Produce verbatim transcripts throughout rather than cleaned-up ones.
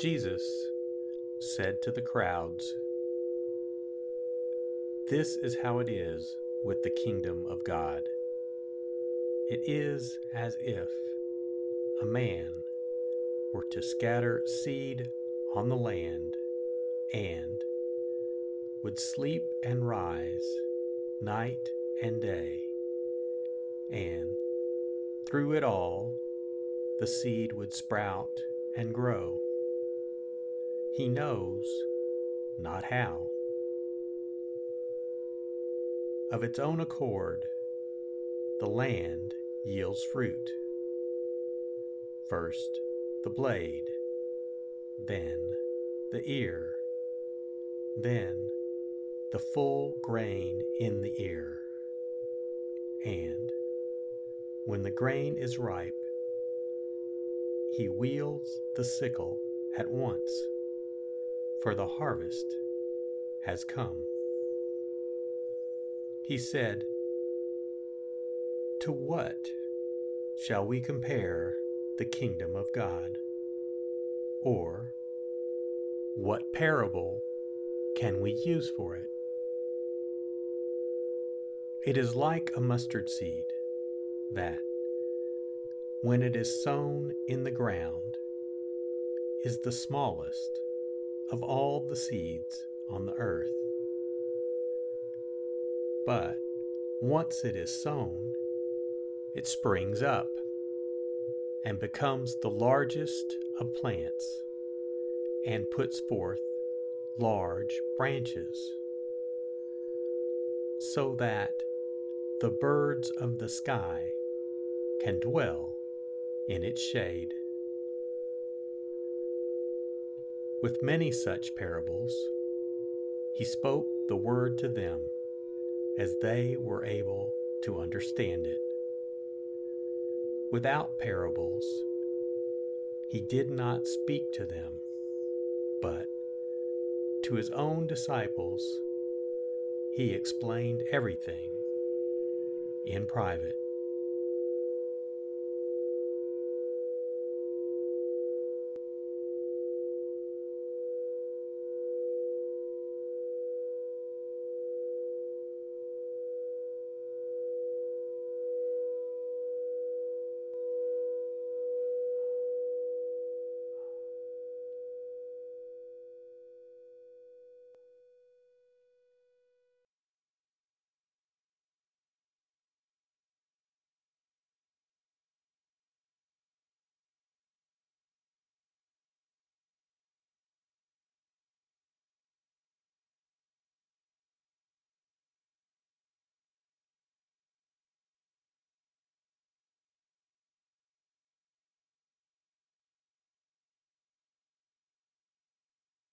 Jesus said to the crowds, "This is how it is with the kingdom of God. It is as if a man were to scatter seed on the land and would sleep and rise night and day, and through it all the seed would sprout and grow. He knows not how. Of its own accord, the land yields fruit. First the blade, then the ear, then the full grain in the ear. And when the grain is ripe, he wields the sickle at once, for the harvest has come." He said, "To what shall we compare the kingdom of God? Or what parable can we use for it? It is like a mustard seed that, when it is sown in the ground, is the smallest of all the seeds on the earth. But once it is sown, it springs up and becomes the largest of plants and puts forth large branches, so that the birds of the sky can dwell in its shade. With many such parables, he spoke the word to them as they were able to understand it. Without parables, he did not speak to them, but to his own disciples, he explained everything in private.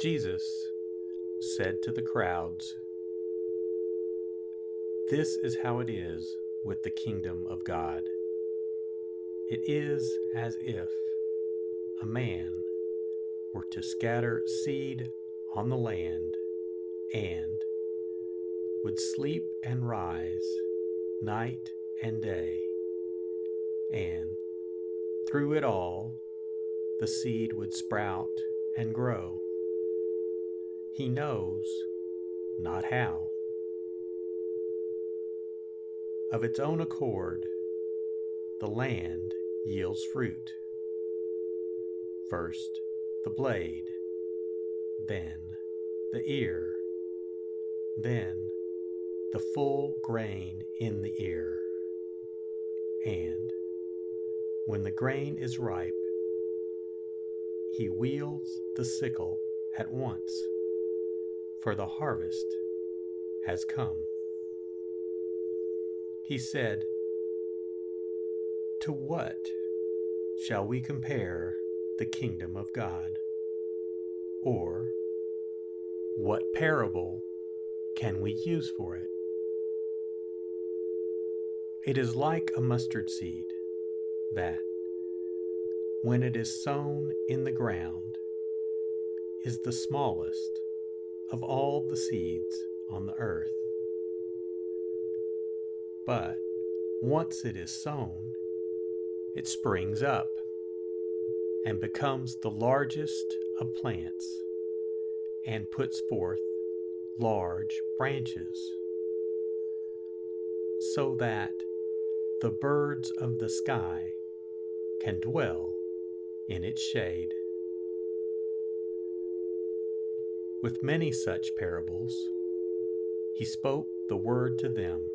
Jesus said to the crowds, "This is how it is with the kingdom of God. It is as if a man were to scatter seed on the land and would sleep and rise night and day, and through it all the seed would sprout and grow. He knows not how. Of its own accord, the land yields fruit. First the blade, then the ear, then the full grain in the ear. And when the grain is ripe, he wields the sickle at once, for the harvest has come." He said, "To what shall we compare the kingdom of God? Or what parable can we use for it? It is like a mustard seed that, when it is sown in the ground, is the smallest of all the seeds on the earth. But once it is sown, it springs up and becomes the largest of plants and puts forth large branches, so that the birds of the sky can dwell in its shade." With many such parables, he spoke the word to them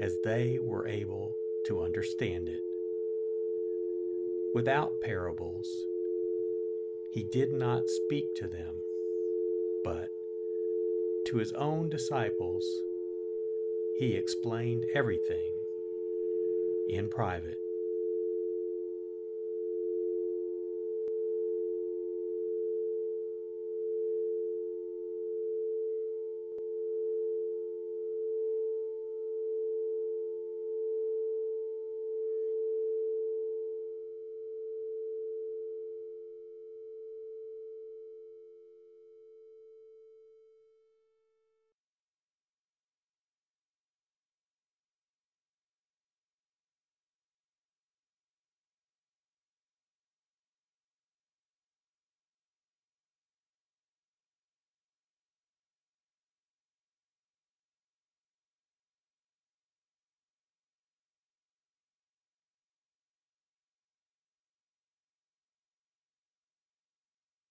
as they were able to understand it. Without parables, he did not speak to them, but to his own disciples, he explained everything in private.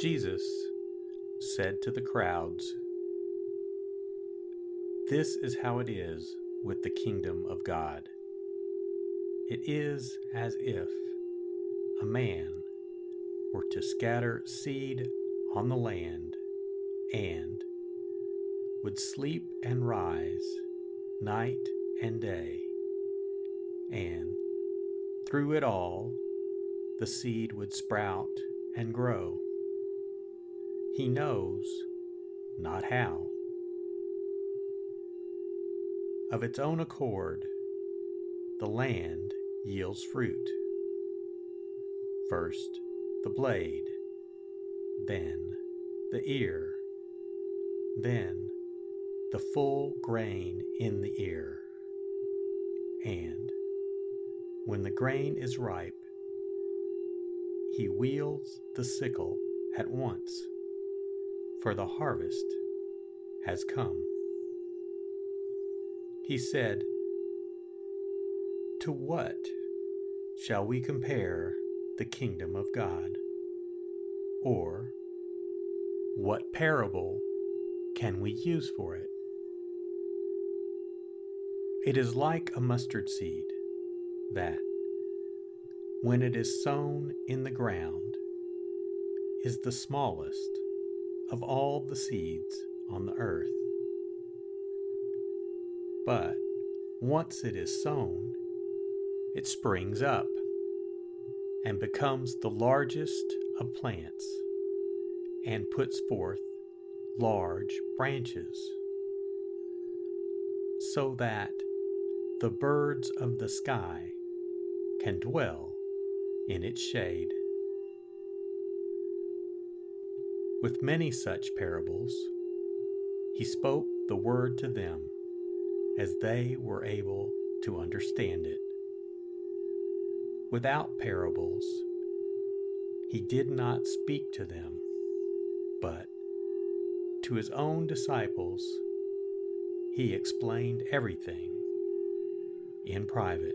Jesus said to the crowds, "This is how it is with the kingdom of God. It is as if a man were to scatter seed on the land and would sleep and rise night and day, and through it all the seed would sprout and grow. He knows not how. Of its own accord, the land yields fruit. First the blade, then the ear, then the full grain in the ear. And when the grain is ripe, he wields the sickle at once, for the harvest has come." He said, "To what shall we compare the kingdom of God? Or what parable can we use for it? It is like a mustard seed that, when it is sown in the ground, is the smallest of all the seeds on the earth. But once it is sown, it springs up and becomes the largest of plants and puts forth large branches, so that the birds of the sky can dwell in its shade." With many such parables, he spoke the word to them as they were able to understand it. Without parables, he did not speak to them, but to his own disciples, he explained everything in private.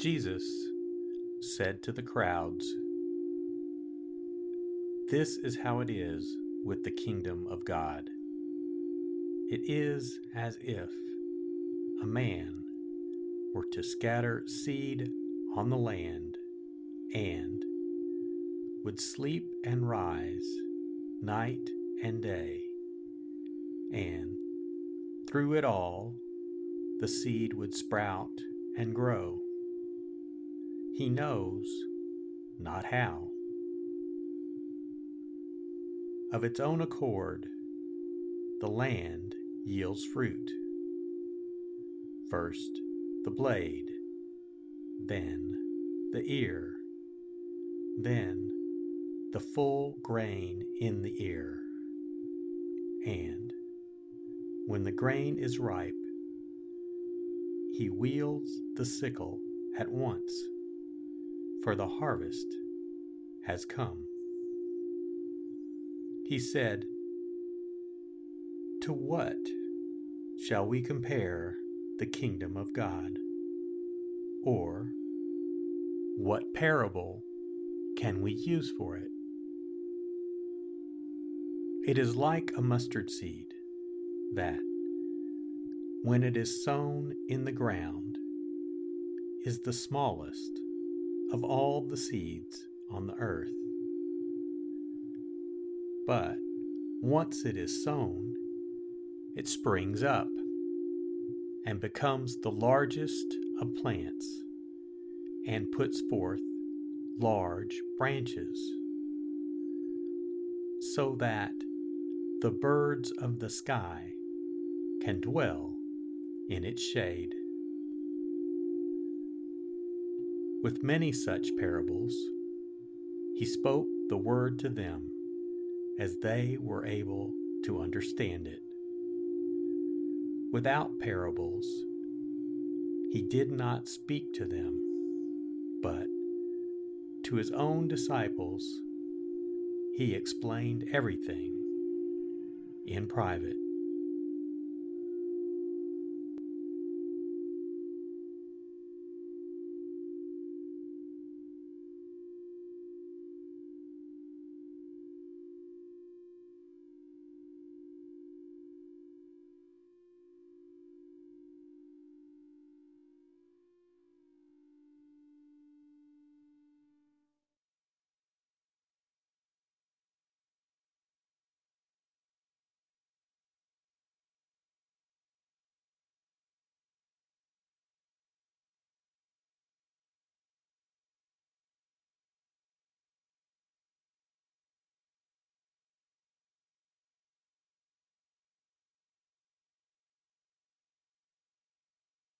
Jesus said to the crowds, "This is how it is with the kingdom of God. It is as if a man were to scatter seed on the land and would sleep and rise night and day, and through it all the seed would sprout and grow. He knows not how. Of its own accord, the land yields fruit. First the blade, then the ear, then the full grain in the ear. And when the grain is ripe, he wields the sickle at once, for the harvest has come." He said, "To what shall we compare the kingdom of God? Or what parable can we use for it? It is like a mustard seed that, when it is sown in the ground, is the smallest of all the seeds on the earth. But once it is sown, it springs up and becomes the largest of plants and puts forth large branches, so that the birds of the sky can dwell in its shade." With many such parables, he spoke the word to them as they were able to understand it. Without parables, he did not speak to them, but to his own disciples, he explained everything in private.